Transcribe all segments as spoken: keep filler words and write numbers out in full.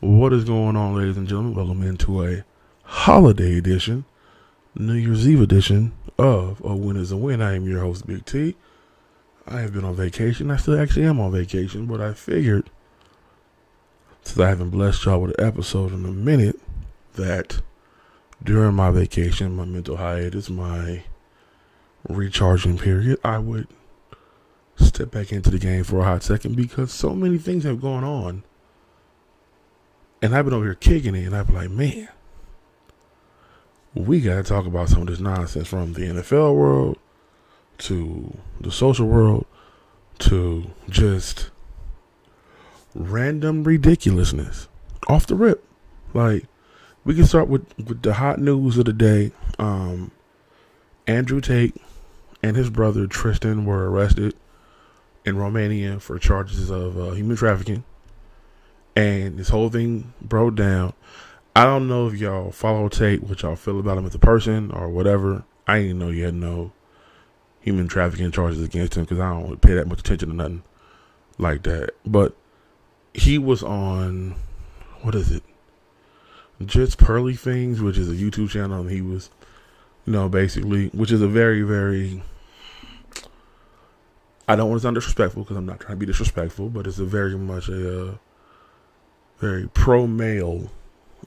What is going on, ladies and gentlemen? Welcome into a holiday edition, New Year's Eve edition of A Win is a Win. I am your host, Big T. I have been on vacation. I still actually am on vacation, but I figured, since I haven't blessed y'all with an episode in a minute, that during my vacation, my mental hiatus, my recharging period, I would step back into the game for a hot second, because so many things have gone on. And I've been over here kicking it, and I've been like, man, we got to talk about some of this nonsense, from the N F L world to the social world to just random ridiculousness off the rip. Like, we can start with, with the hot news of the day. Um, Andrew Tate and his brother Tristan were arrested in Romania for charges of uh, human trafficking. And this whole thing broke down. I don't know if y'all follow Tate, what y'all feel about him as a person or whatever. I didn't know you had no human trafficking charges against him, because I don't pay that much attention to nothing like that. But he was on, what is it? Jits Pearly Things, which is a YouTube channel. And he was, you know, basically, which is a very, very, I don't want to sound disrespectful, because I'm not trying to be disrespectful, but it's a very much a, uh, very pro-male,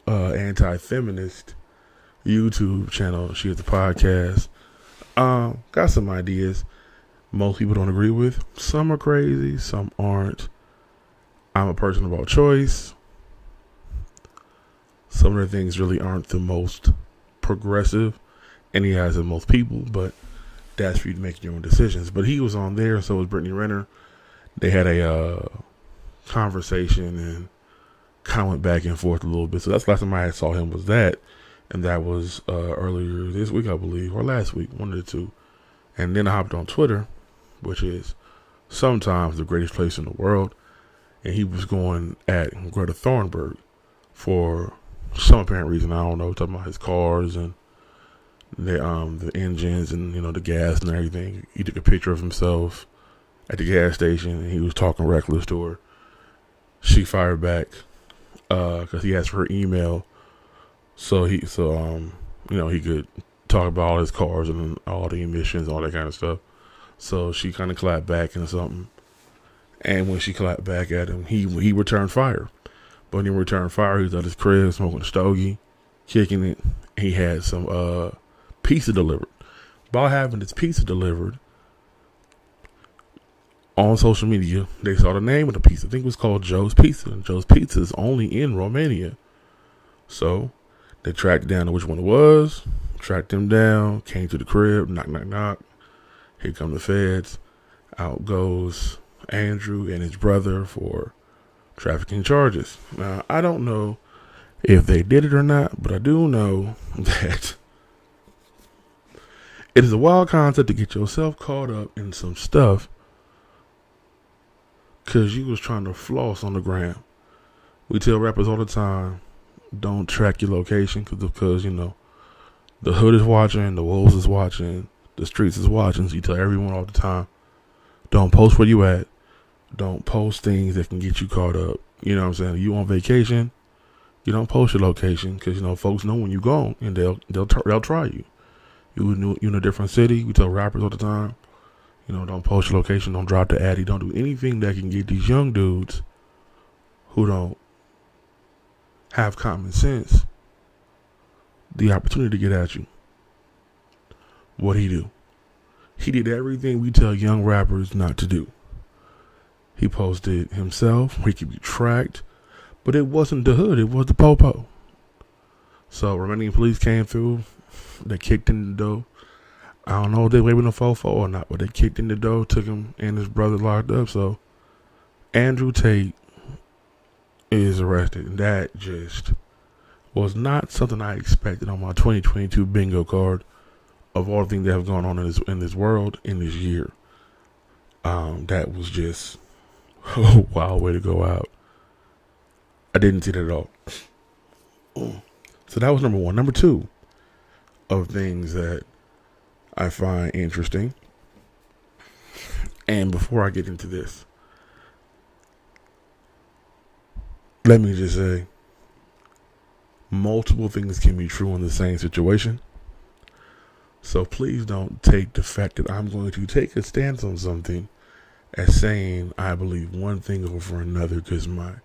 uh, anti-feminist YouTube channel. She has a podcast. Um, got some ideas most people don't agree with. Some are crazy, some aren't. I'm a person of all choice. Some of the things really aren't the most progressive, and he has the most people, but that's for you to make your own decisions. But he was on there, so was Brittany Renner. They had a uh, conversation and kind of went back and forth a little bit. So that's the last time I saw him was that. And that was uh, earlier this week, I believe, or last week, one of the two. And then I hopped on Twitter, which is sometimes the greatest place in the world. And he was going at Greta Thornburg for some apparent reason. I don't know. Talking about his cars and the, um, the engines and, you know, the gas and everything. He took a picture of himself at the gas station, and he was talking reckless to her. She fired back, because uh, he asked for her email, so he so um you know he could talk about all his cars and all the emissions, all that kind of stuff. So she kind of clapped back and something, and when she clapped back at him, he he returned fire. But when he returned fire, he was at his crib smoking a stogie, kicking it. He had some uh pizza delivered. By having this pizza delivered on social media, they saw the name of the pizza. I think it was called Joe's Pizza. And Joe's Pizza is only in Romania. So they tracked down to which one it was, tracked him down, came to the crib, knock, knock, knock. Here come the feds. Out goes Andrew and his brother for trafficking charges. Now, I don't know if they did it or not, but I do know that it is a wild concept to get yourself caught up in some stuff because you was trying to floss on the gram. We tell rappers all the time, don't track your location, cause, because, you know, the hood is watching, the wolves is watching, the streets is watching. So you tell everyone all the time, don't post where you at. Don't post things that can get you caught up. You know what I'm saying? You on vacation, you don't post your location, because, you know, folks know when you gone, and they'll they'll they'll try you. You you in a different city. We tell rappers all the time, you know, don't post your location, don't drop the addy, don't do anything that can get these young dudes who don't have common sense the opportunity to get at you. What'd he do? He did everything we tell young rappers not to do. He posted himself where he could be tracked, but it wasn't the hood, it was the popo. So Romanian police came through, they kicked in the door. I don't know if they waving a fofo or not, but they kicked in the door, took him and his brother locked up. So Andrew Tate is arrested. And that just was not something I expected on my twenty twenty-two bingo card of all the things that have gone on in this, in this world, in this year. Um, that was just a wild way to go out. I didn't see that at all. So that was number one. Number two of things that I find interesting, and before I get into this, let me just say multiple things can be true in the same situation. So please don't take the fact that I'm going to take a stance on something as saying I believe one thing over another, because my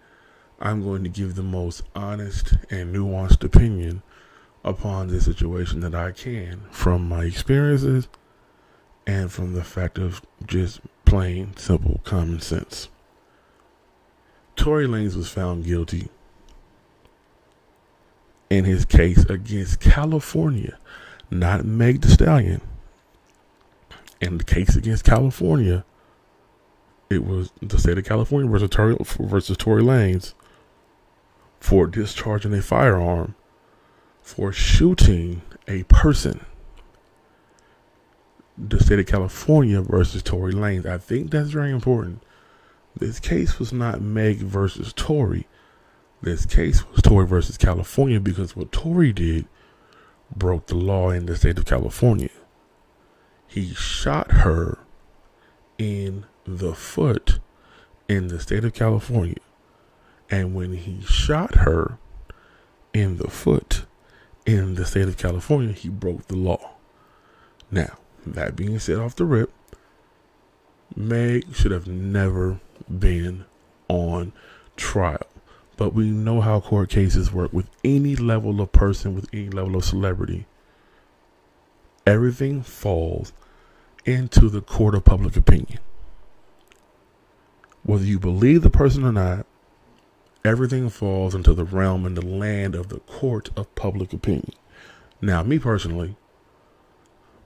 I'm going to give the most honest and nuanced opinion upon this situation that I can, from my experiences and from the fact of just plain, simple common sense. Tory Lanez was found guilty in his case against California, not Meg Thee Stallion. In the case against California, it was the state of California versus Tory, versus Tory Lanez for discharging a firearm for shooting a person. The state of California versus Tory Lanez. I think that's very important. This case was not Meg versus Tory. This case was Tory versus California, because what Tory did broke the law in the state of California. He shot her in the foot in the state of California. And when he shot her in the foot in the state of California, he broke the law. Now, that being said, off the rip, Meg should have never been on trial. But we know how court cases work with any level of person, with any level of celebrity. Everything falls into the court of public opinion. Whether you believe the person or not, everything falls into the realm and the land of the court of public opinion. Now, me personally,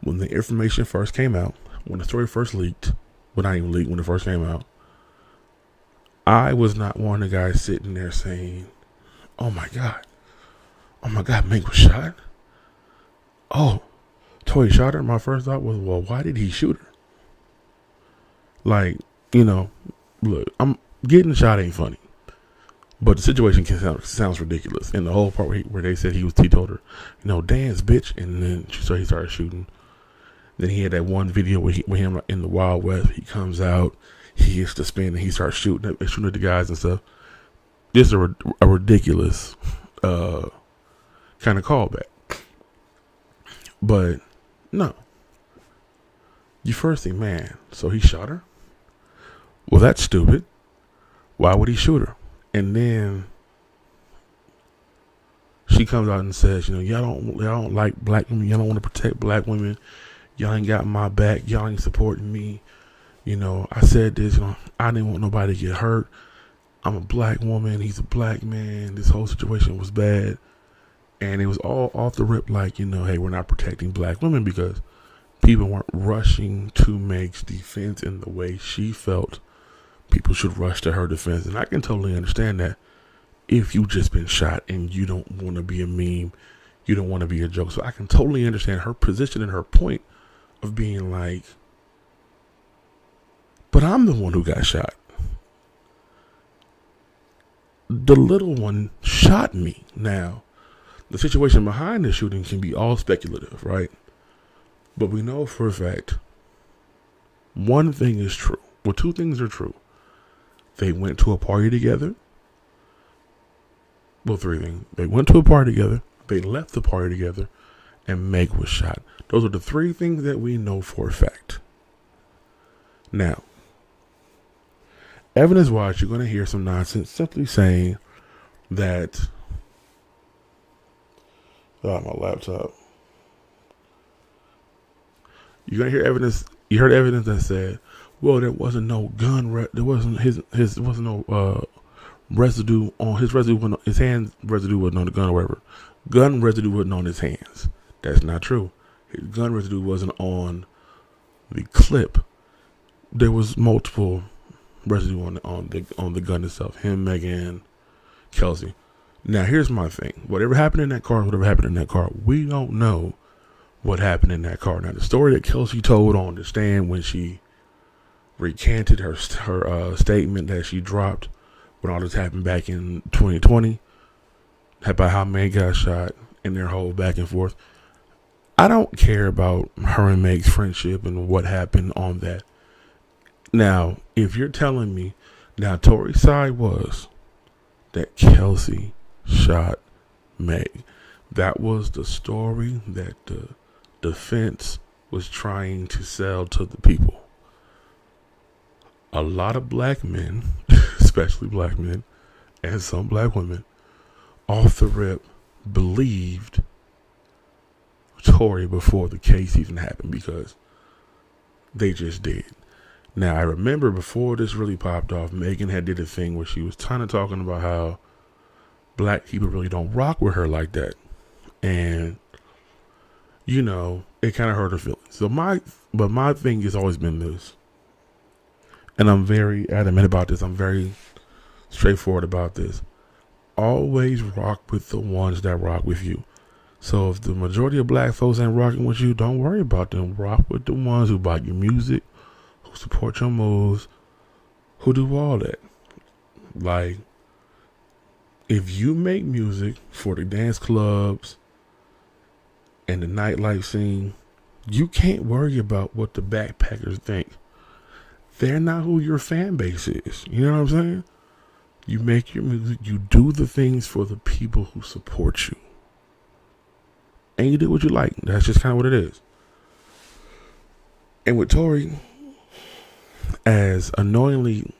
when the information first came out, when the story first leaked, when I even leaked, when it first came out, I was not one of the guys sitting there saying, oh my God, oh my God, Meg was shot. Oh, Tory shot her. My first thought was, well, why did he shoot her? Like, you know, look, I'm getting shot ain't funny, but the situation can sound, sounds ridiculous. And the whole part where, he, where they said he was teetotaler, you know, dance bitch. And then so he started shooting. Then he had that one video with, he, with him in the Wild West. He comes out, he hits the spin, and he starts shooting at, shooting at the guys and stuff. This is a, a ridiculous uh, kind of callback. But no. You first think, man, so he shot her? Well, that's stupid. Why would he shoot her? And then she comes out and says, you know, y'all don't, y'all don't like black women. Y'all don't want to protect black women. Y'all ain't got my back. Y'all ain't supporting me. You know, I said this, you know, I didn't want nobody to get hurt. I'm a black woman. He's a black man. This whole situation was bad. And it was all off the rip like, you know, hey, we're not protecting black women, because people weren't rushing to Meg's defense in the way she felt people should rush to her defense. And I can totally understand that if you've just been shot and you don't want to be a meme, you don't want to be a joke. So I can totally understand her position and her point of being like, but I'm the one who got shot. The little one shot me. Now, the situation behind the shooting can be all speculative, right? But we know for a fact, one thing is true. Well, two things are true. They went to a party together. Well, three things. They went to a party together. They left the party together. And Meg was shot. Those are the three things that we know for a fact. Now, evidence-wise, you're going to hear some nonsense simply saying that, oh, my laptop. You're going to hear evidence. You heard evidence that said, well, there wasn't no gun. Re- there wasn't his, his, there wasn't no uh, residue on his residue. Wasn't, his hand residue wasn't on the gun or whatever. Gun residue wasn't on his hands. That's not true. His gun residue wasn't on the clip. There was multiple residue on the, on the on the gun itself. Him, Megan, Kelsey. Now, here's my thing. Whatever happened in that car, whatever happened in that car, we don't know what happened in that car. Now, the story that Kelsey told on the stand when she recanted her her uh, statement that she dropped when all this happened back in twenty twenty about how Meg got shot and their whole back and forth. I don't care about her and Meg's friendship and what happened on that. Now, if you're telling me, now Tory's side was that Kelsey shot Meg. That was the story that the defense was trying to sell to the people. A lot of black men, especially black men, and some black women, off the rip, believed Tory before the case even happened, because they just did. Now, I remember before this really popped off, Megan had did a thing where she was kind of talking about how black people really don't rock with her like that. And, you know, it kind of hurt her feelings. So my, but my thing has always been this, and I'm very adamant about this. I'm very straightforward about this. Always rock with the ones that rock with you. So if the majority of black folks ain't rocking with you, don't worry about them. Rock with the ones who buy your music, who support your moves, who do all that. Like, if you make music for the dance clubs and the nightlife scene, you can't worry about what the backpackers think. They're not who your fan base is. You know what I'm saying? You make your music, you do the things for the people who support you. And you do what you like. That's just kind of what it is. And with Tory, as annoyingly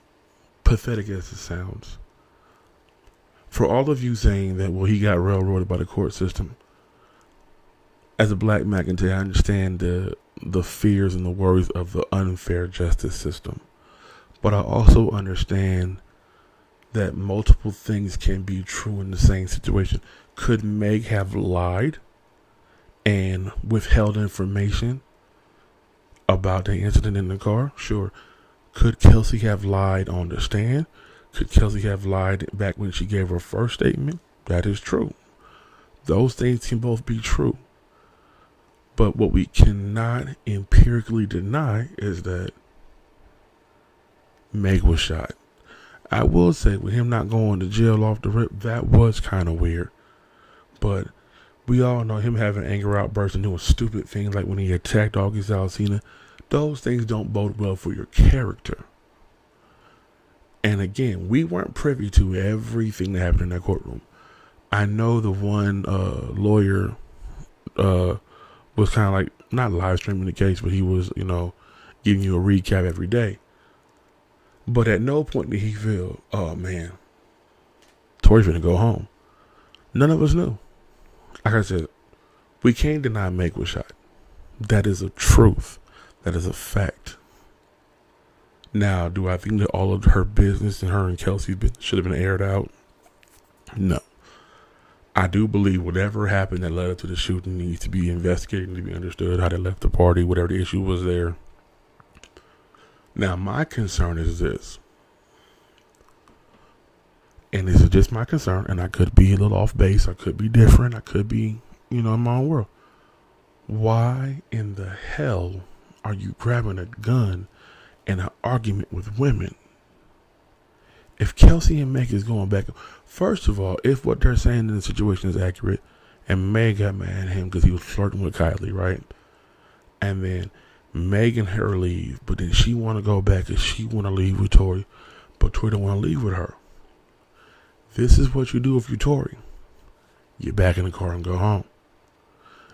pathetic as it sounds, for all of you saying that, well, he got railroaded by the court system, as a black McIntyre, I understand the the fears and the worries of the unfair justice system. But I also understand that multiple things can be true in the same situation. Could Meg have lied and withheld information about the incident in the car? Sure. Could Kelsey have lied on the stand? Could Kelsey have lied back when she gave her first statement? That is true. Those things can both be true. But what we cannot empirically deny is that Meg was shot. I will say, with him not going to jail off the rip, that was kind of weird. But we all know him having anger outbursts and doing stupid things like when he attacked August Alsina. Those things don't bode well for your character. And again, we weren't privy to everything that happened in that courtroom. I know the one uh, lawyer uh, was kind of like, not live streaming the case, but he was, you know, giving you a recap every day. But at no point did he feel, oh man, Tory's gonna go home. None of us knew. Like I said, we can't deny Meg was shot. That is a truth. That is a fact. Now, do I think that all of her business and her and Kelsey's business should have been aired out? No. I do believe whatever happened that led up to the shooting needs to be investigated and to be understood, how they left the party, whatever the issue was there. Now, my concern is this, and this is just my concern, and I could be a little off base, I could be different, I could be, you know, in my own world. Why in the hell are you grabbing a gun in an argument with women? If Kelsey and Meg is going back, first of all, if what they're saying in the situation is accurate, and Meg got mad at him because he was flirting with Kylie, right? And then Meg and her leave, but then she want to go back and she want to leave with Tory, but Tory don't want to leave with her. This is what you do if you're Tory. You back in the car and go home.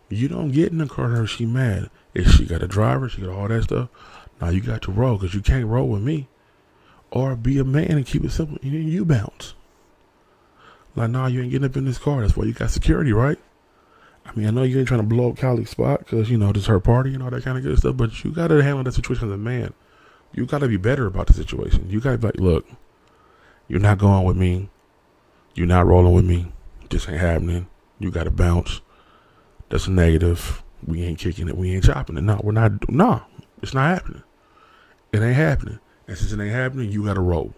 You don't get in the car and her, she mad. If she got a driver, she got all that stuff. Now you got to roll, because you can't roll with me. Or be a man and keep it simple. And then you bounce. Like, nah, you ain't getting up in this car. That's why you got security, right? I mean, I know you ain't trying to blow up Kylie's spot because, you know, this is her party and all that kind of good stuff, but you got to handle that situation as a man. You got to be better about the situation. You got to be like, look, you're not going with me. You're not rolling with me. This ain't happening. You got to bounce. That's a negative. We ain't kicking it. We ain't chopping it. No, we're not. No, it's not happening. It ain't happening. And since it ain't happening, you got to roll.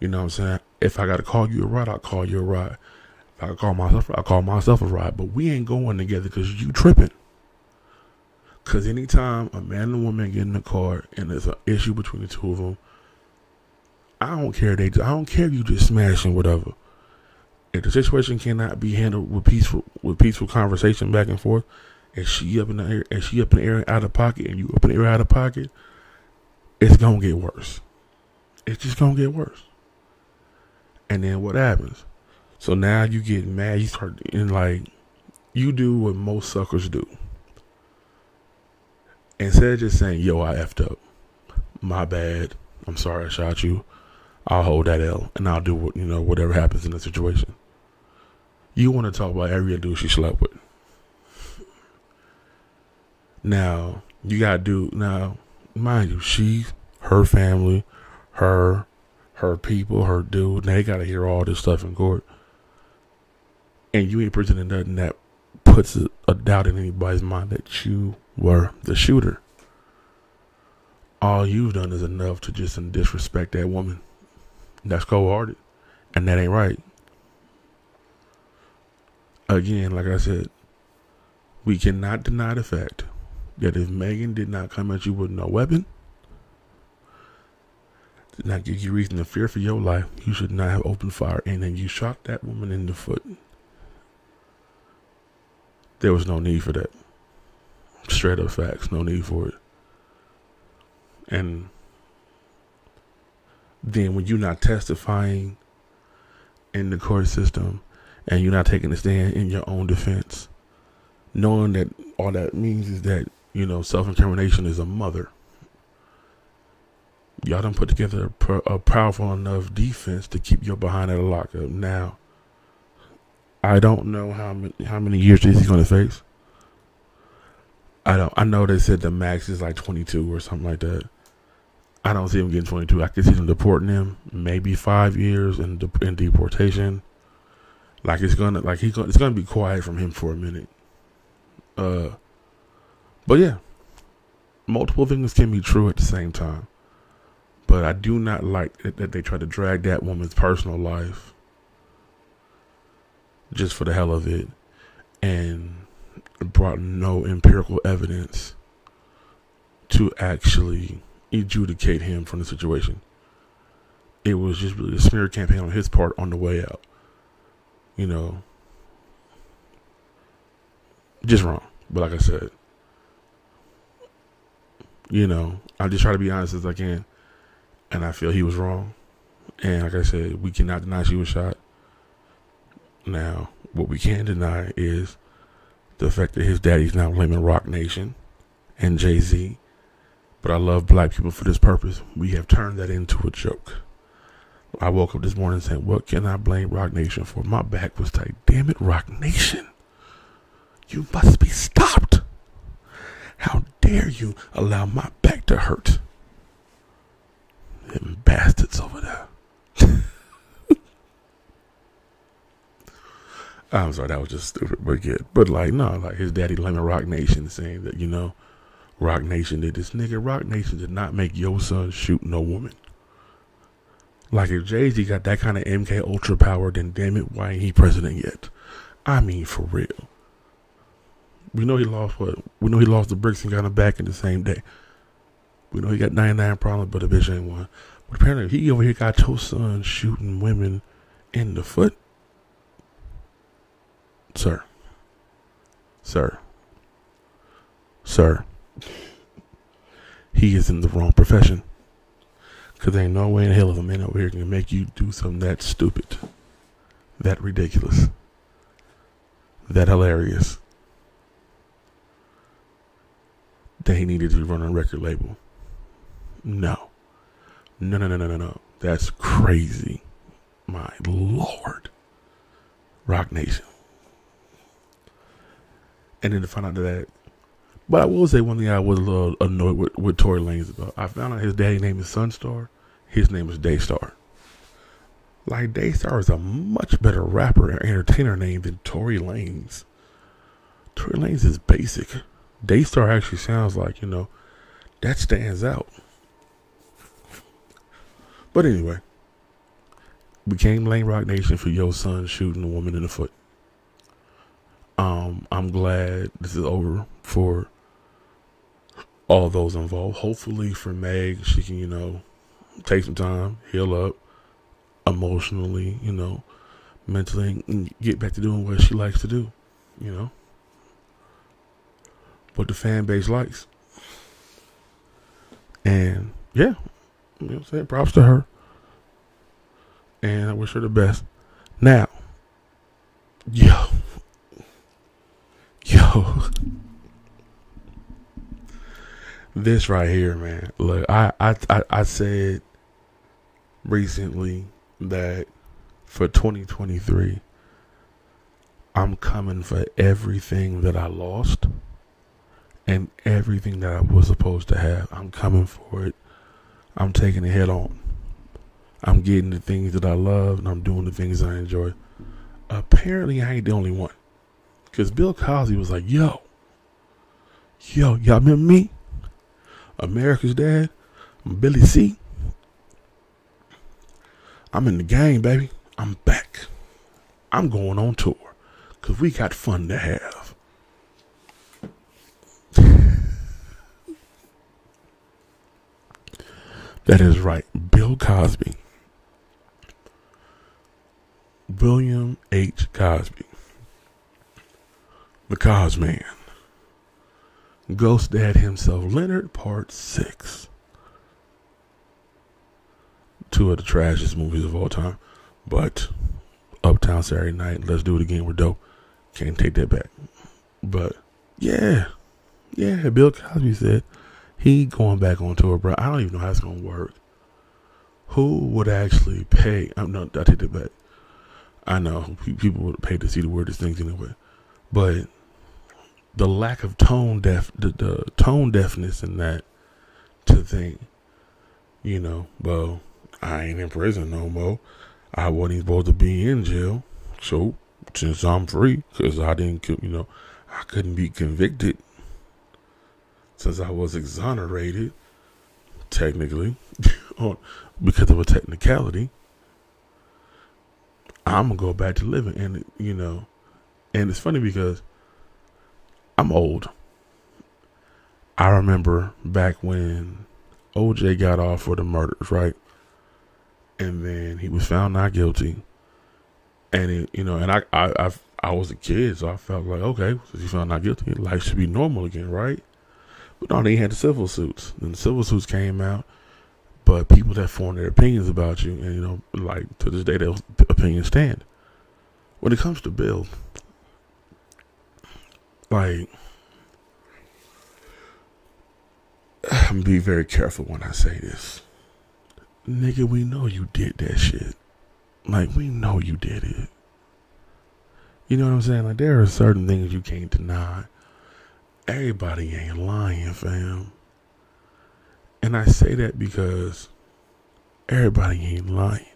You know what I'm saying? If I got to call you a ride, I'll call you a ride. I call myself, I call myself a ride, but we ain't going together because you tripping. Because anytime a man and a woman get in the car and there's an issue between the two of them, I don't care. They, I don't care if you just smashing whatever. If the situation cannot be handled with peaceful, with peaceful conversation back and forth, and she up in the air, and she up in the air out of pocket, and you up in the air out of pocket, it's gonna get worse. It's just gonna get worse. And then what happens? So now you get mad. You start, and like, you do what most suckers do. Instead of just saying, yo, I effed up. My bad. I'm sorry I shot you. I'll hold that L, and I'll do what, you know, whatever happens in the situation. You want to talk about every dude she slept with. Now, you got to do, now, mind you, she, her family, her, her people, her dude, they got to hear all this stuff in court. And you ain't presenting nothing that puts a, a doubt in anybody's mind that you were the shooter. All you've done is enough to just disrespect that woman. That's cold-hearted, and that ain't right. Again, like I said, we cannot deny the fact that if Megan did not come at you with no weapon, did not give you reason to fear for your life, you should not have opened fire, and then you shot that woman in the foot. There was no need for that. Straight up facts, no need for it. And then when you're not testifying in the court system and you're not taking a stand in your own defense, knowing that all that means is that, you know, self-incrimination is a mother. Y'all done put together a, a powerful enough defense to keep your behind at a lockup. Now, I don't know how many, how many years this is going to face. I don't. I know they said the max is like twenty-two or something like that. I don't see him getting twenty-two. I could see them deporting him, maybe five years in, de- in deportation. Like it's gonna, like he's gonna, it's gonna be quiet from him for a minute. Uh, but yeah, multiple things can be true at the same time. But I do not like that, that they try to drag that woman's personal life just for the hell of it, and brought no empirical evidence to actually adjudicate him from the situation. It was just really a smear campaign on his part on the way out. You know, just wrong. But like I said, you know, I just try to be honest as I can, and I feel he was wrong. And like I said, we cannot deny she was shot. Now, what we can deny is the fact that his daddy's now blaming Rock Nation and Jay-Z. But I love black people for this purpose. We have turned that into a joke. I woke up this morning saying, what can I blame Rock Nation for? My back was tight. Damn it, Rock Nation. You must be stopped. How dare you allow my back to hurt? Them bastards over there. I'm sorry, that was just stupid, but yeah. But like, no, like his daddy blaming Rock Nation, saying that, you know, Rock Nation did this. Nigga, Rock Nation did not make your son shoot no woman. Like if Jay-Z got that kind of M K Ultra power, then damn it, why ain't he president yet? I mean, for real. We know he lost what? We know he lost the bricks and got him back in the same day. We know he got ninety-nine problems, but a bitch ain't one. But apparently he over here got your son shooting women in the foot. Sir, sir, sir, he is in the wrong profession, because there ain't no way in hell of a man over here can make you do something that stupid, that ridiculous, that hilarious. They needed to run a record label. No, no, no, no, no, no, no. That's crazy. My Lord, Rock Nation. And then to find out that, but I will say one thing I was a little annoyed with, with Tory Lanez about. I found out his daddy's name is Sunstar. His name is Daystar. Like, Daystar is a much better rapper and entertainer name than Tory Lanez. Tory Lanez is basic. Daystar actually sounds like, you know, that stands out. But anyway, we can't blame Rock Nation for your son shooting a woman in the foot. Um, I'm glad this is over for all those involved. Hopefully for Meg, she can, you know, take some time, heal up emotionally, you know, mentally, and get back to doing what she likes to do, you know, what the fan base likes. And yeah, you know what I'm saying? Props to her. And I wish her the best. Now, Yo. Yo. This right here, man. Look, I, I, I, I said recently that for twenty twenty-three, I'm coming for everything that I lost and everything that I was supposed to have. I'm coming for it. I'm taking it head on. I'm getting the things that I love and I'm doing the things I enjoy. Apparently, I ain't the only one. Because Bill Cosby was like, yo, yo, y'all remember me? America's Dad, I'm Billy C. I'm in the game, baby. I'm back. I'm going on tour because we got fun to have. That is right. Bill Cosby. William H. Cosby. The Cos Man. Ghost Dad himself, Leonard, part six. Two of the trashiest movies of all time. But Uptown Saturday Night, Let's Do It Again, we're dope. Can't take that back. But yeah. Yeah, Bill Cosby said he going back on tour, bro. I don't even know how it's gonna work. Who would actually pay? I'm not I take that back. I know people would pay to see the weirdest things anyway. But the lack of tone deaf, the, the tone deafness in that, to think, you know, well, I ain't in prison no more. I wasn't supposed to be in jail. So since I'm free, because I didn't, you know, I couldn't be convicted since I was exonerated, technically, on, because of a technicality, I'm going to go back to living. And, you know, and it's funny because I'm old. I remember back when O J got off for the murders, right? And then he was found not guilty. And it, you know, and I, I, I, I was a kid, so I felt like, okay, since he found not guilty, life should be normal again, right? But no, they had the civil suits. And the civil suits came out, but people that formed their opinions about you, and you know, like to this day, those opinions stand. When it comes to Bill, like, I'm be very careful when I say this. Nigga, we know you did that shit. Like, we know you did it. You know what I'm saying? Like, there are certain things you can't deny. Everybody ain't lying, fam. And I say that because everybody ain't lying.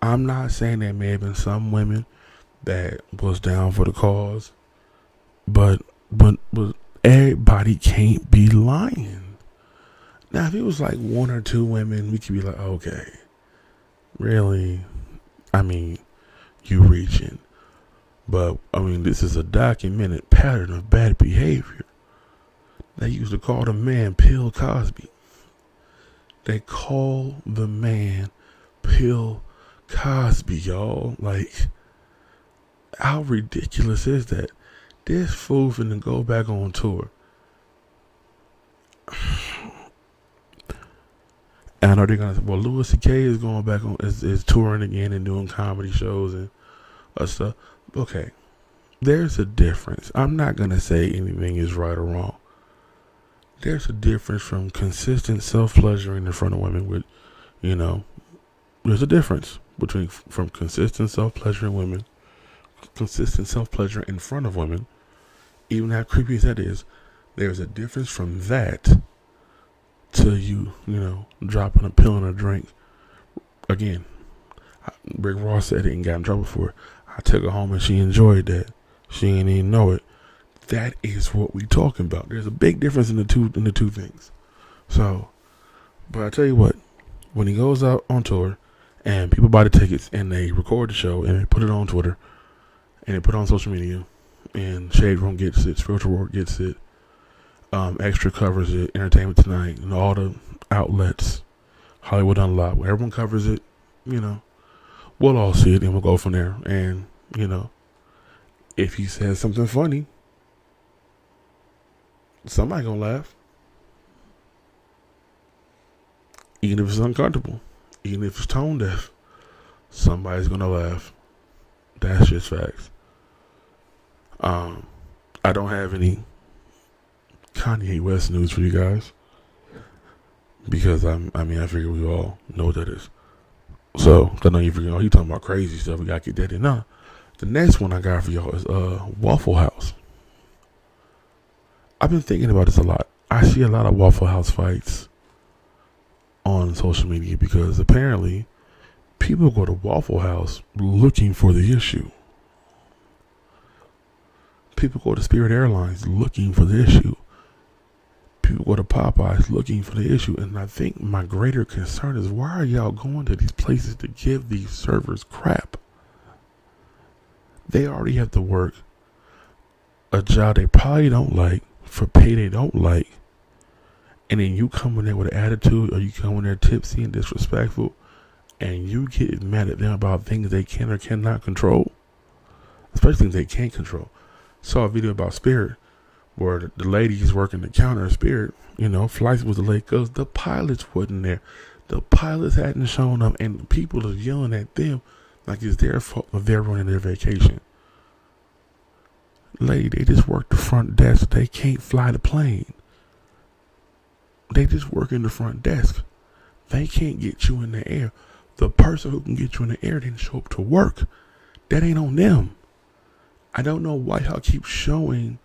I'm not saying there may have been some women that was down for the cause. But, but, but everybody can't be lying. Now, if it was like one or two women, we could be like, okay, really? I mean, you reaching. But, I mean, this is a documented pattern of bad behavior. They used to call the man Bill Cosby. They call the man Bill Cosby, y'all. Like, how ridiculous is that? This fool finna go back on tour. And I know they're gonna say, well, Louis C K is going back on, is, is touring again and doing comedy shows and uh, stuff. Okay, there's a difference. I'm not gonna say anything is right or wrong. There's a difference from consistent self-pleasuring in front of women with, you know, there's a difference between from consistent self-pleasuring women, consistent self-pleasure in front of women, even how creepy as that is, there's a difference from that to you, you know, dropping a pill in a drink. Again, I, Rick Ross said it and got in trouble for it. I took her home and she enjoyed that. She didn't even know it. That is what we talking about. There's a big difference in the two in the two things. So, but I tell you what, when he goes out on tour and people buy the tickets and they record the show and they put it on Twitter. And they put it on social media, and Shade Room gets it, Spiritual World gets it, um, Extra covers it, Entertainment Tonight, and all the outlets, Hollywood Unlocked, where everyone covers it, you know, we'll all see it, and we'll go from there. And, you know, if he says something funny, somebody gonna laugh. Even if it's uncomfortable, even if it's tone deaf, somebody's gonna laugh. That's just facts. Um, I don't have any Kanye West news for you guys because I'm, I mean, I figure we all know what that is. So, I know you freaking, oh, you talking about crazy stuff. We gotta get that in. Nah, the next one I got for y'all is uh Waffle House. I've been thinking about this a lot. I see a lot of Waffle House fights on social media because apparently people go to Waffle House looking for the issue. People go to Spirit Airlines looking for the issue. People go to Popeyes looking for the issue. And I think my greater concern is, why are y'all going to these places to give these servers crap? They already have to work a job they probably don't like for pay they don't like, and then you come in there with an attitude, or you come in there tipsy and disrespectful, and you get mad at them about things they can or cannot control, especially things they can't control. Saw a video about Spirit where the, the ladies working the counter of Spirit, you know, flights was delayed because the pilots wasn't there. The pilots hadn't shown up, and the people are yelling at them like it's their fault if they're ruining their vacation. Lady, they just work the front desk. They can't fly the plane. They just work in the front desk. They can't get you in the air. The person who can get you in the air didn't show up to work. That ain't on them. I don't know why y'all keep showing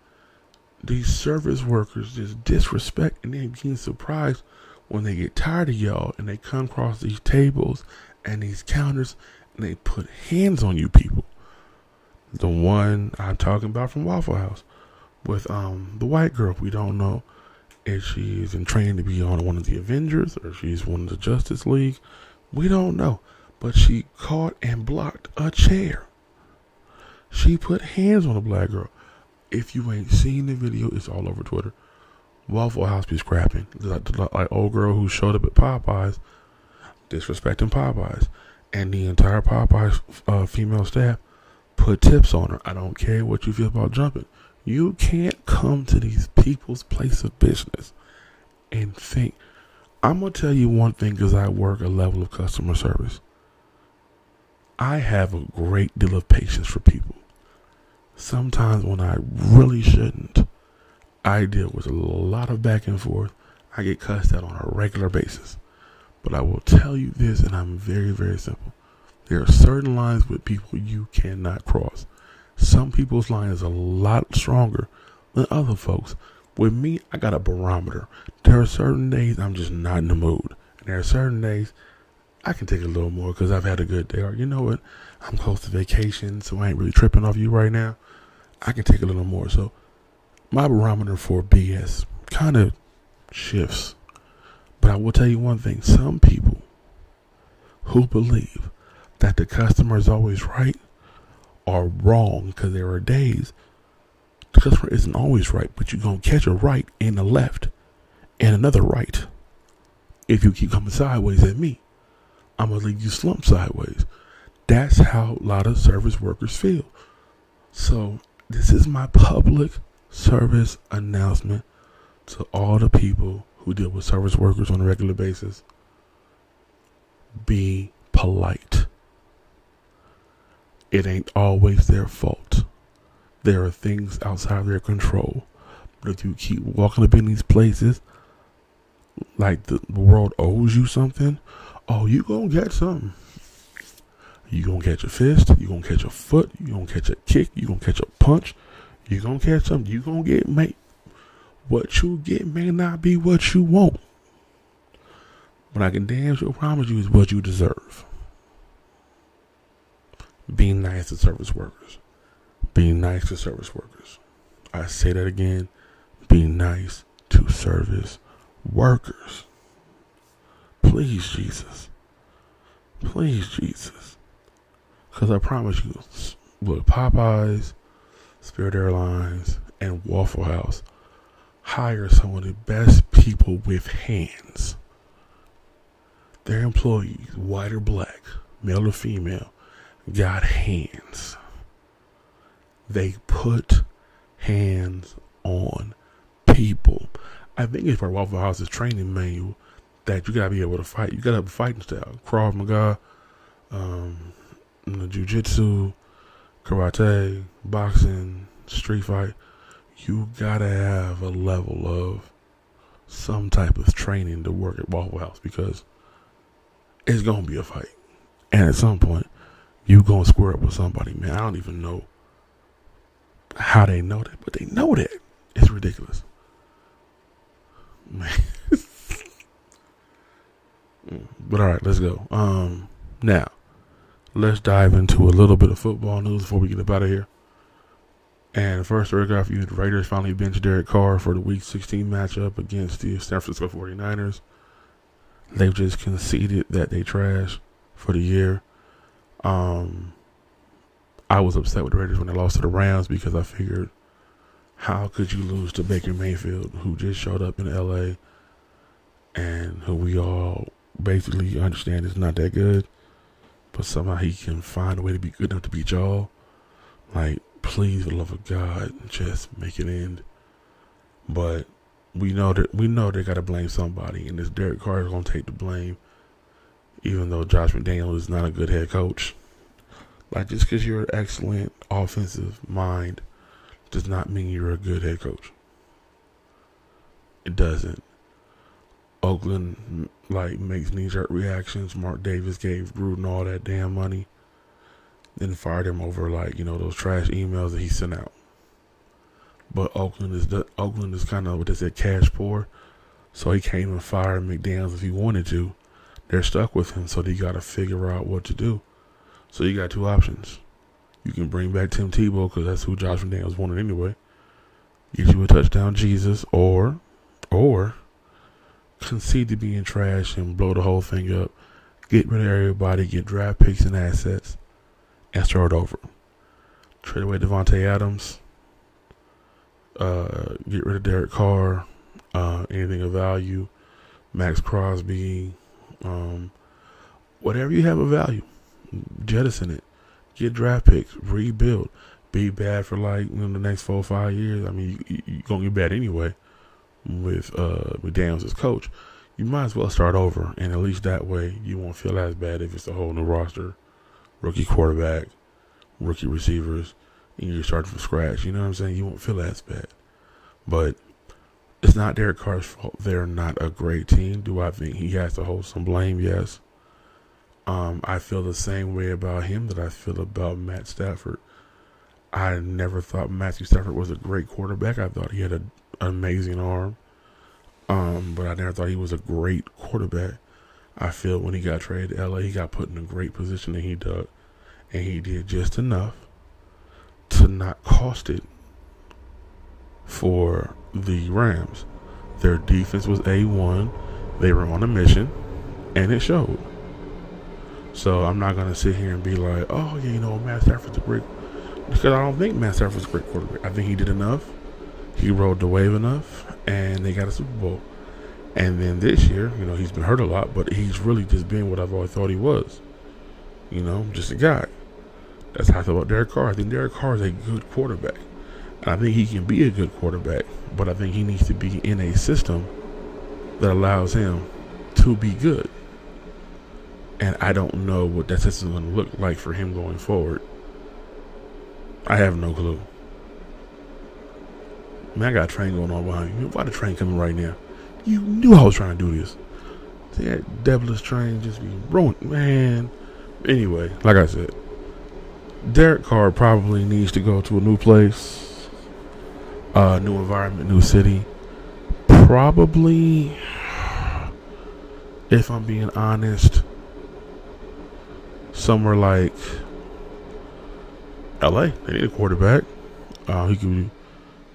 these service workers this disrespect and then being surprised when they get tired of y'all and they come across these tables and these counters and they put hands on you people. The one I'm talking about from Waffle House with um the white girl. We don't know if she's in training to be on one of the Avengers or she's one of the Justice League. We don't know. But she caught and blocked a chair. She put hands on a black girl. If you ain't seen the video, it's all over Twitter. Waffle House be scrapping. Like, like old girl who showed up at Popeyes, disrespecting Popeyes. And the entire Popeyes uh, female staff put tips on her. I don't care what you feel about jumping. You can't come to these people's place of business and think. I'm going to tell you one thing, because I work a level of customer service. I have a great deal of patience for people. Sometimes when I really shouldn't, I deal with a lot of back and forth. I get cussed out on a regular basis. But I will tell you this, and I'm very, very simple. There are certain lines with people you cannot cross. Some people's line is a lot stronger than other folks. With me, I got a barometer. There are certain days I'm just not in the mood. And there are certain days I can take a little more because I've had a good day. Or you know what? I'm close to vacation, so I ain't really tripping off you right now. I can take a little more. So my barometer for B S kind of shifts. But I will tell you one thing. Some people who believe that the customer is always right or wrong, because there are days the customer isn't always right, but you're going to catch a right and a left and another right. If you keep coming sideways at me, I'm going to leave you slumped sideways. That's how a lot of service workers feel. So this is my public service announcement to all the people who deal with service workers on a regular basis. Be polite. It ain't always their fault. There are things outside of their control. But if you keep walking up in these places like the world owes you something, oh, you gonna get something. You gonna catch a fist. You gonna catch a foot. You gonna catch a kick. You gonna catch a punch. You gonna catch something. You gonna get made. What you get may not be what you want. But I can damn sure promise you is what you deserve. Be nice to service workers. Be nice to service workers. I say that again. Be nice to service workers. Please, Jesus. Please, Jesus. Because I promise you, look, Popeyes, Spirit Airlines, and Waffle House hire some of the best people with hands. Their employees, white or black, male or female, got hands. They put hands on people. I think it's part of Waffle House's training manual that you gotta be able to fight. You gotta have a fighting style. Krav Maga, um, jiu-jitsu, karate, boxing, street fight, you gotta have a level of some type of training to work at Waffle House, because it's gonna be a fight. And at some point, you gonna square up with somebody, man. I don't even know how they know that, but they know that. It's ridiculous. Man. But all right, let's go. Um, now, let's dive into a little bit of football news before we get up out of here. And first, the record for you, the Raiders finally benched Derek Carr for the Week sixteen matchup against the San Francisco forty-niners. They've just conceded that they trash for the year. Um, I was upset with the Raiders when they lost to the Rams, because I figured, how could you lose to Baker Mayfield, who just showed up in L A and who we all basically understand is not that good, but somehow he can find a way to be good enough to beat y'all? Like, please, for the love of God, just make it end. But we know that we know they gotta blame somebody, and this Derek Carr is gonna take the blame, even though Josh McDaniels is not a good head coach. Like, just because you're an excellent offensive mind does not mean you're a good head coach. It doesn't. Oakland, like, makes knee-jerk reactions. Mark Davis gave Gruden all that damn money, then fired him over, like, you know, those trash emails that he sent out. But Oakland is the, Oakland is kind of what they said, cash poor. So he can't even fire McDaniels if he wanted to. They're stuck with him, so they got to figure out what to do. So you got two options. You can bring back Tim Tebow, because that's who Josh McDaniels wanted anyway. Get you a touchdown, Jesus, or, or concede to being trash and blow the whole thing up. Get rid of everybody, get draft picks and assets, and start over. Trade away Davante Adams. Uh, get rid of Derek Carr. Uh, anything of value. Max Crosby. Um, whatever you have of value, jettison it. Get draft picks. Rebuild. Be bad for, like, you know, the next four or five years. I mean, you, you're going to get bad anyway with uh, McDaniels as coach. You might as well start over, and at least that way you won't feel as bad if it's a whole new roster, rookie quarterback, rookie receivers, and you're starting from scratch. You know what I'm saying? You won't feel as bad. But it's not Derek Carr's fault. They're not a great team. Do I think he has to hold some blame? Yes. Um, I feel the same way about him that I feel about Matt Stafford. I never thought Matthew Stafford was a great quarterback. I thought he had a, an amazing arm. Um, but I never thought he was a great quarterback. I feel when he got traded to L A, he got put in a great position, and he dug. And he did just enough to not cost it for the Rams. Their defense was A one. They were on a mission, and it showed. So I'm not going to sit here and be like, oh, yeah, you know, Matt Stafford's a great, because I don't think Matt Stafford's a great quarterback. I think he did enough. He rode the wave enough, and they got a Super Bowl. And then this year, you know, he's been hurt a lot, but he's really just been what I've always thought he was. You know, just a guy. That's how I feel about Derek Carr. I think Derek Carr is a good quarterback. And I think he can be a good quarterback, but I think he needs to be in a system that allows him to be good. And I don't know what that system is going to look like for him going forward. I have no clue. Man, I got a train going on behind me. Why the train coming right now? You knew I was trying to do this. See, that devilish train just be ruined, man. Anyway, like I said, Derek Carr probably needs to go to a new place, a uh, new environment, new city. Probably, if I'm being honest, somewhere like L A. They need a quarterback. Uh, he could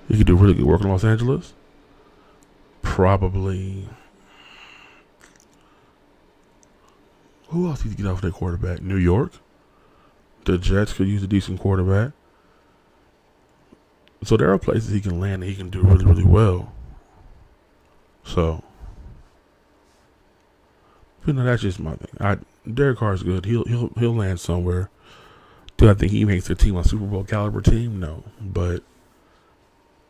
he could do really good work in Los Angeles. Probably. Who else needs to get off their quarterback? New York. The Jets could use a decent quarterback. So there are places he can land that he can do really, really well. So, you know, that's just my thing. I Derek Carr's good. He'll he'll he'll land somewhere. Do I think he makes a team, a Super Bowl caliber team? No, but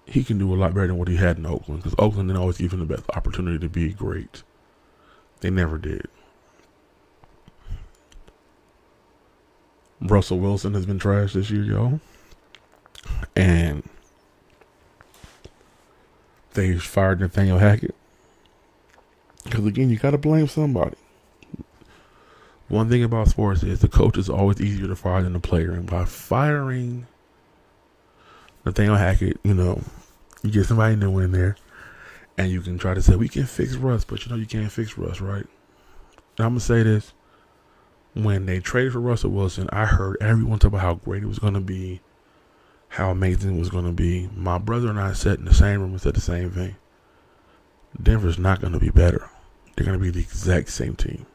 he can do a lot better than what he had in Oakland, because Oakland didn't always give him the best opportunity to be great. They never did. Russell Wilson has been trash this year, y'all. And they fired Nathaniel Hackett. Because again, you gotta blame somebody. One thing about sports is the coach is always easier to fire than the player. And by firing Nathaniel Hackett, you know, you get somebody new in there, and you can try to say, we can fix Russ, but you know you can't fix Russ, right? And I'm going to say this. When they traded for Russell Wilson, I heard everyone talk about how great it was going to be, how amazing it was going to be. My brother and I sat in the same room and said the same thing. Denver's not going to be better. They're going to be the exact same team.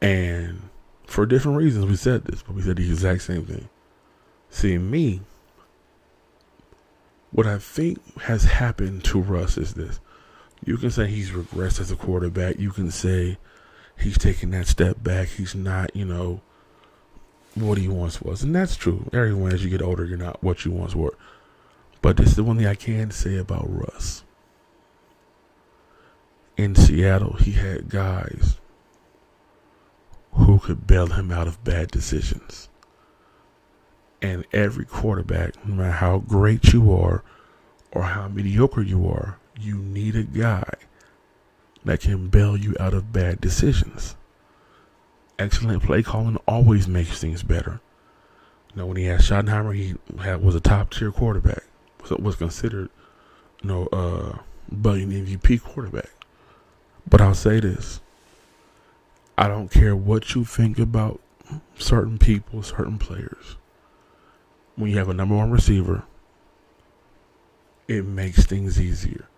And for different reasons, we said this, but we said the exact same thing. See, me, what I think has happened to Russ is this. You can say he's regressed as a quarterback. You can say he's taking that step back. He's not, you know, what he once was. And that's true. Everyone, as you get older, you're not what you once were. But this is the one thing I can say about Russ. In Seattle, he had guys who could bail him out of bad decisions. And every quarterback, no matter how great you are or how mediocre you are, you need a guy that can bail you out of bad decisions. Excellent play calling always makes things better. You know, when he had Schottenheimer, he had, was a top-tier quarterback. So was considered, you know, uh, budding M V P quarterback. But I'll say this. I don't care what you think about certain people, certain players. When you have a number one receiver, it makes things easier.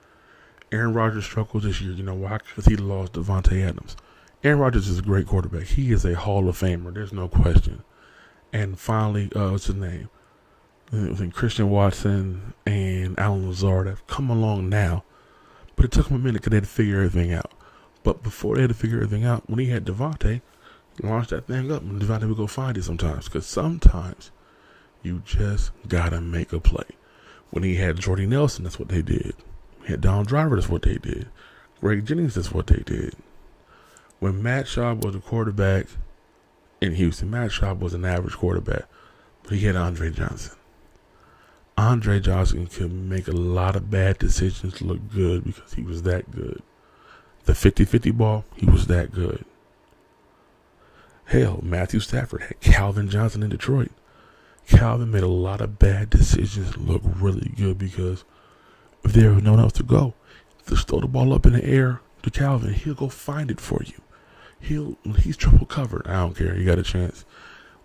Aaron Rodgers struggled this year. You know why? Because he lost Davante Adams. Aaron Rodgers is a great quarterback. He is a Hall of Famer. There's no question. And finally, uh, what's his name? It was in Christian Watson and Alan Lazard have come along now. But it took him a minute because they had to figure everything out. But before they had to figure everything out, when he had Davante, he launched that thing up. And Davante would go find it sometimes. Because sometimes you just got to make a play. When he had Jordy Nelson, that's what they did. He had Don Driver, that's what they did. Greg Jennings, that's what they did. When Matt Schaub was a quarterback in Houston, Matt Schaub was an average quarterback, but he had Andre Johnson. Andre Johnson could make a lot of bad decisions look good because he was that good. The fifty-fifty ball, he was that good. Hell, Matthew Stafford had Calvin Johnson in Detroit. Calvin made a lot of bad decisions look really good because if there was no one else to go, just throw the ball up in the air to Calvin. He'll go find it for you. He'll when he's triple covered. I don't care. You got a chance.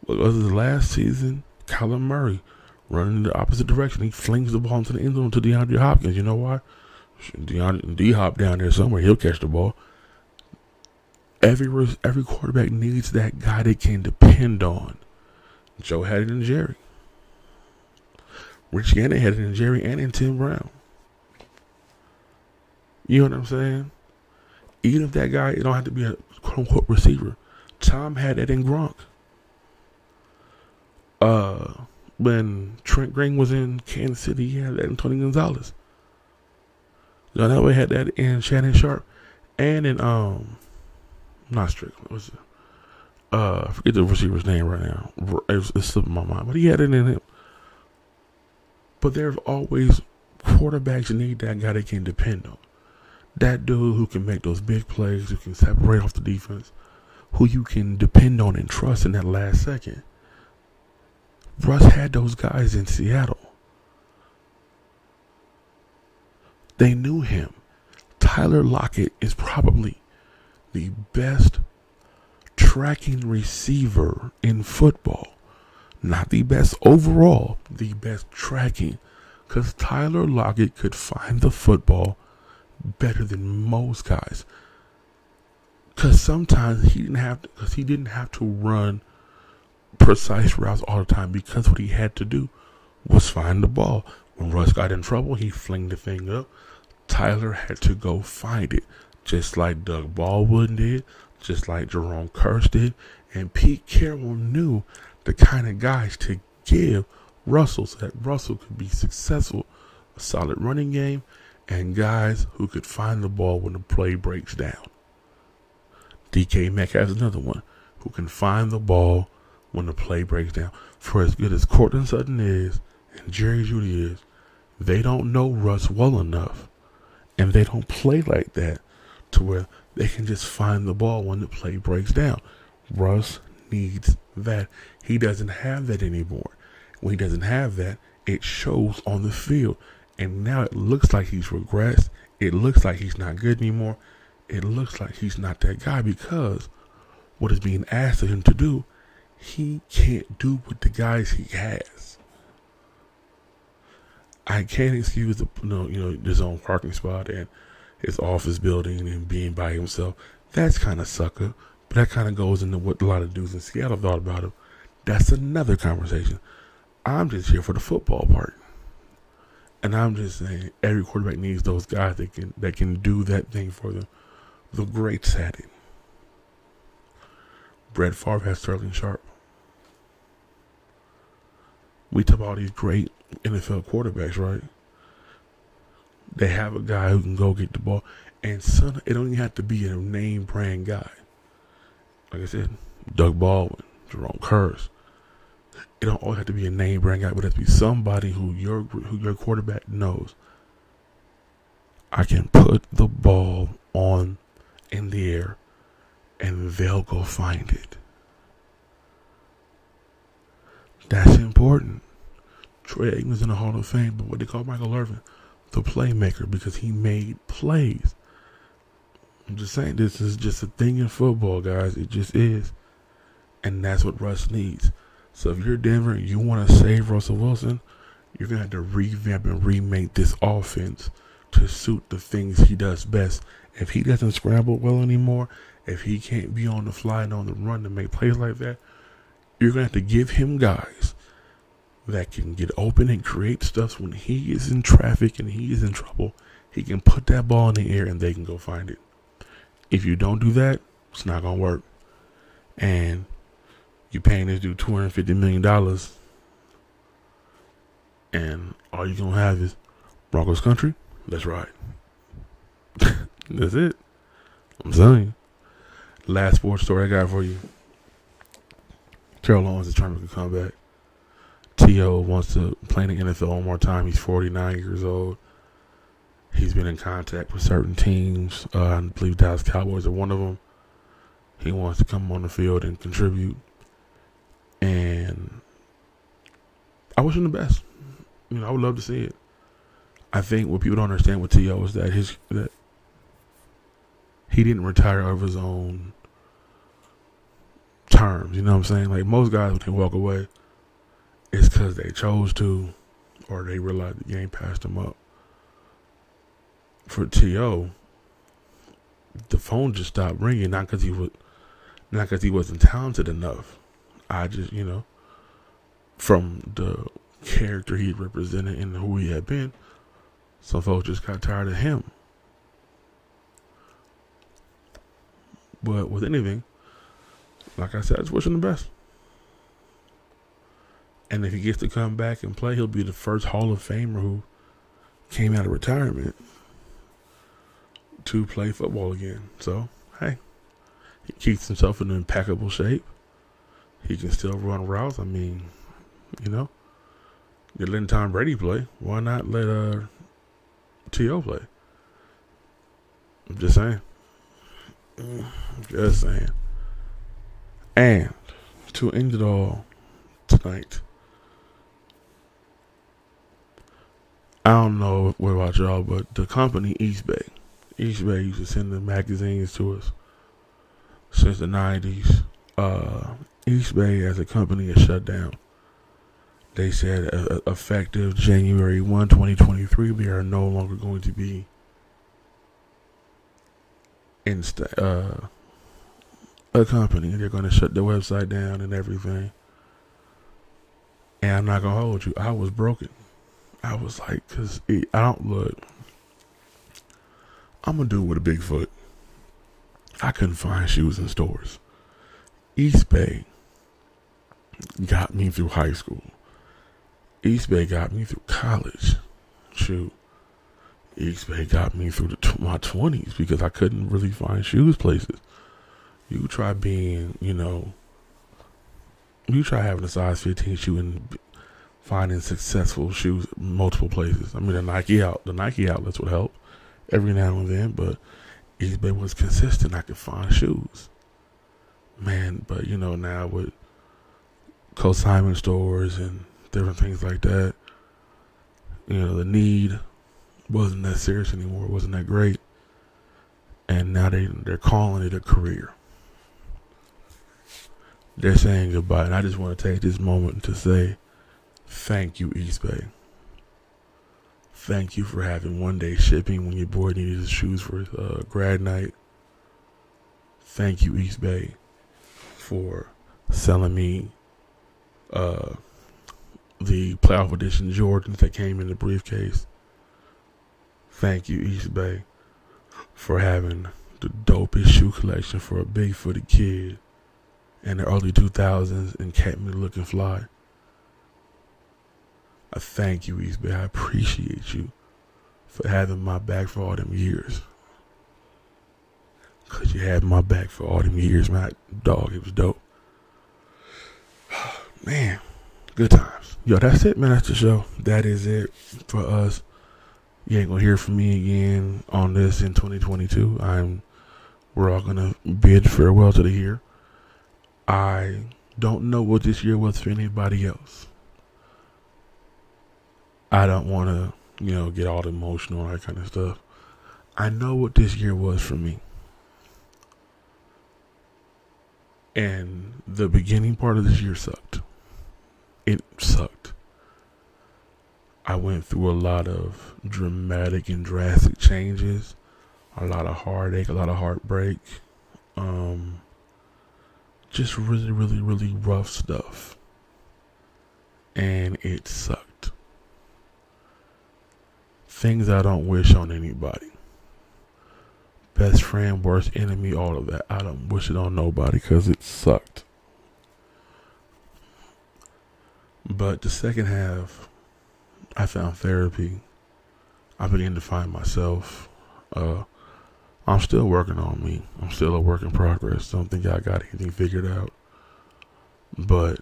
What was the last season? Kyler Murray running in the opposite direction. He flings the ball into the end zone to DeAndre Hopkins. You know why? DeAndre D Hop down there somewhere. He'll catch the ball. Every every quarterback needs that guy they can depend on. Joe had it in Jerry. Rich Gannon had it in Jerry and in Tim Brown. You know what I'm saying? Even if that guy, it don't have to be a quote-unquote receiver. Tom had it in Gronk. Uh, when Trent Green was in Kansas City, he had that in Tony Gonzalez. John Elway had that in Shannon Sharp and in, um, not Strickland, what's it? Uh, I forget the receiver's name right now. It's, it's slipping my mind. But he had it in him. But there's always quarterbacks need that guy they can depend on. That dude who can make those big plays, who can separate off the defense, who you can depend on and trust in that last second. Russ had those guys in Seattle. They knew him. Tyler Lockett is probably the best tracking receiver in football. Not the best overall, the best tracking, because Tyler Lockett could find the football better than most guys. Because sometimes he didn't have, because he didn't have to run precise routes all the time. Because what he had to do was find the ball. When Russ got in trouble, he flinged the thing up. Tyler had to go find it, just like Doug Baldwin did. Just like Jerome Kearse did, and Pete Carroll knew the kind of guys to give Russell so that Russell could be successful, a solid running game, and guys who could find the ball when the play breaks down. D K Metcalf has another one who can find the ball when the play breaks down. For as good as Courtland Sutton is and Jerry Jeudy is, They don't know Russ well enough, and they don't play like that to where they can just find the ball when the play breaks down. Russ needs that. He doesn't have that anymore. When he doesn't have that, it shows on the field. And now it looks like he's regressed. It looks like he's not good anymore. It looks like he's not that guy, because what is being asked of him to do, he can't do with the guys he has. I can't excuse the, you know, you know, his own parking spot and his office building and being by himself. That's kind of sucker. But that kind of goes into what a lot of dudes in Seattle thought about him. That's another conversation. I'm just here for the football part. And I'm just saying every quarterback needs those guys that can that can do that thing for them. The greats at it. Brett Favre has Sterling Sharp. We talk about these great N F L quarterbacks, right? They have a guy who can go get the ball. And son, it don't even have to be a name brand guy. Like I said, Doug Baldwin, Jerome Kearse. It don't always have to be a name brand guy, but it has to be somebody who your who your quarterback knows. I can put the ball on in the air, and they'll go find it. That's important. Troy Aikman's in the Hall of Fame, but what they call Michael Irvin, the playmaker, because he made plays. I'm just saying, this is just a thing in football, guys. It just is. And that's what Russ needs. So if you're Denver and you want to save Russell Wilson, you're going to have to revamp and remake this offense to suit the things he does best. If he doesn't scramble well anymore, if he can't be on the fly and on the run to make plays like that, you're going to have to give him guys that can get open and create stuff. When he is in traffic and he is in trouble, he can put that ball in the air and they can go find it. If you don't do that, it's not going to work. And you're paying this dude two hundred fifty million dollars. And all you're going to have is Broncos country. Let's ride. That's it. I'm saying. Last sports story I got for you. Terrell Owens is trying to make a comeback. T O wants to play in the N F L one more time. He's forty-nine years old. He's been in contact with certain teams. Uh, I believe Dallas Cowboys are one of them. He wants to come on the field and contribute. And I wish him the best. You know, I would love to see it. I think what people don't understand with T O is that his that he didn't retire of his own terms. You know what I'm saying? Like most guys, when they walk away, it's because they chose to, or they realized the game passed them up. For T O, the phone just stopped ringing, not because he was, not because he wasn't talented enough. I just, you know, from the character he represented and who he had been, some folks just got tired of him. But with anything, like I said, I just wish him the best. And if he gets to come back and play, he'll be the first Hall of Famer who came out of retirement to play football again. So, hey, he keeps himself in impeccable shape. He can still run routes. I mean, you know, you're letting Tom Brady play. Why not let uh, T O play? I'm just saying. I'm just saying. And to end it all tonight, I don't know what about y'all, but the company East Bay. East Bay used to send the magazines to us since the nineties. Uh, East Bay as a company is shut down. They said uh, effective January first, twenty twenty-three, we are no longer going to be in st- uh, a company. They're going to shut their website down and everything. And I'm not going to hold you. I was broken. I was like, because I don't look. I'm a dude with a big foot. I couldn't find shoes in stores. East Bay got me through high school. East Bay got me through college. Shoot. East Bay got me through the t- my twenties because I couldn't really find shoes places. You try being, you know, you try having a size fifteen shoe and finding successful shoes multiple places. I mean, the Nike out, the Nike outlets would help every now and then, but eBay was consistent. I could find shoes, man. But you know, now with consignment stores and different things like that, you know, the need wasn't that serious anymore. It wasn't that great, and now they they're calling it a career. They're saying goodbye, and I just want to take this moment to say thank you, East Bay. Thank you for having one-day shipping when your boy needed his shoes for uh, grad night. Thank you, East Bay, for selling me uh, the playoff edition Jordans that came in the briefcase. Thank you, East Bay, for having the dopest shoe collection for a big-footed kid in the early two thousands and kept me looking fly. I thank you, East Bay. I appreciate you for having my back for all them years. Because you had my back for all them years, my dog. It was dope. Man, good times. Yo, that's it, man. That's the show. That is it for us. You ain't going to hear from me again on this in twenty twenty-two. I'm, we're all going to bid farewell to the year. I don't know what this year was for anybody else. I don't want to, you know, get all emotional and that kind of stuff. I know what this year was for me. And the beginning part of this year sucked. It sucked. I went through a lot of dramatic and drastic changes. A lot of heartache, a lot of heartbreak. Um, just really, really, really rough stuff. And it sucked. Things I don't wish on anybody. Best friend, worst enemy, all of that. I don't wish it on nobody because it sucked. But the second half, I found therapy. I began to find myself. Uh, I'm still working on me. I'm still a work in progress. Don't think I got anything figured out. But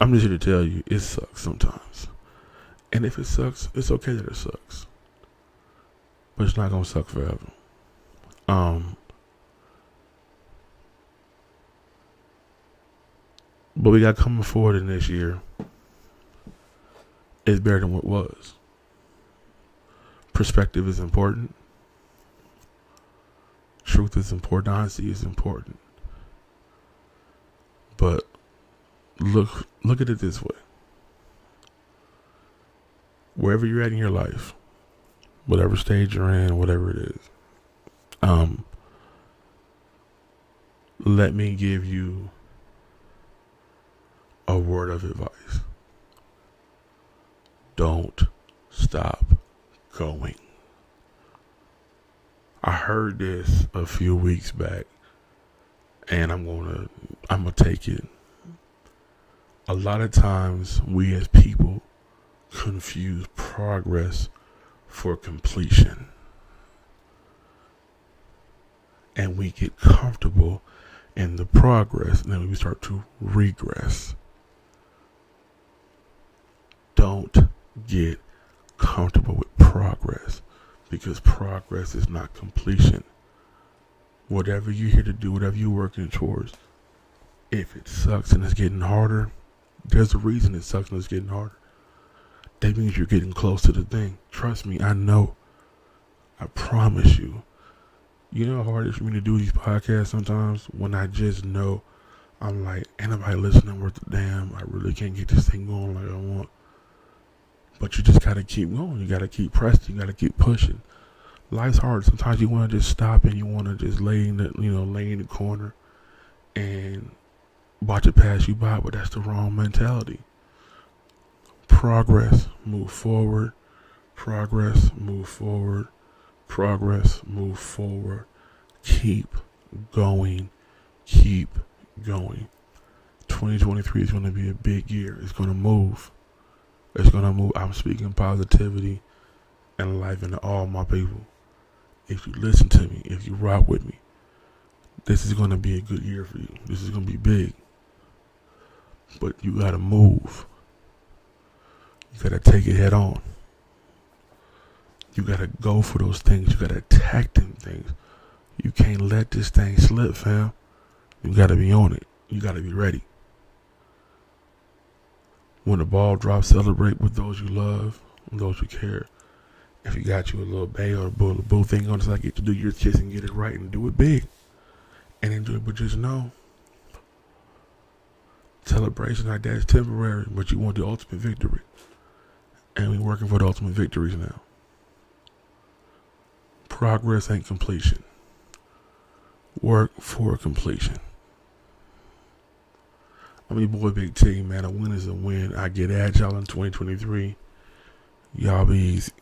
I'm just here to tell you, it sucks sometimes. And if it sucks, it's okay that it sucks. But it's not going to suck forever. Um, but we got coming forward in this year. It's better than what was. Perspective is important. Truth is important. Honesty is important. But look, look at it this way. Wherever you're at in your life, whatever stage you're in, whatever it is, um, let me give you a word of advice. Don't stop going. I heard this a few weeks back, and I'm gonna, I'm gonna take it. A lot of times, we as people confuse progress for completion, and we get comfortable in the progress, and then we start to regress. Don't get comfortable with progress, because progress is not completion. Whatever you're here to do, whatever you're working towards, if it sucks and it's getting harder, there's a reason it sucks and it's getting harder. That means you're getting close to the thing. Trust me, I know. I promise you. You know how hard it's for me to do these podcasts sometimes? When I just know, I'm like, ain't nobody listening worth a damn. I really can't get this thing going like I want. But you just got to keep going. You got to keep pressing. You got to keep pushing. Life's hard. Sometimes you want to just stop and you want to just lay in the, you know, lay in the corner and watch it pass you by. But that's the wrong mentality. Progress, move forward, progress, move forward, progress, move forward, keep going, keep going. twenty twenty-three is going to be a big year. It's going to move. It's going to move. I'm speaking positivity and life into all my people. If you listen to me, if you rock with me, this is going to be a good year for you. This is going to be big. But you gotta move. You gotta take it head on. You gotta go for those things. You gotta attack them things. You can't let this thing slip, fam. You gotta be on it. You gotta be ready. When the ball drops, celebrate with those you love, those you care. If you got you a little bay or a bull, a bull thing on, it's like you to do your kiss and get it right and do it big and enjoy it. But just know, celebration like that is temporary, but you want the ultimate victory. And we're working for the ultimate victories now. Progress ain't completion. Work for completion. I mean, boy, Big T, man, a win is a win. I get at y'all in twenty twenty-three. Y'all be easy.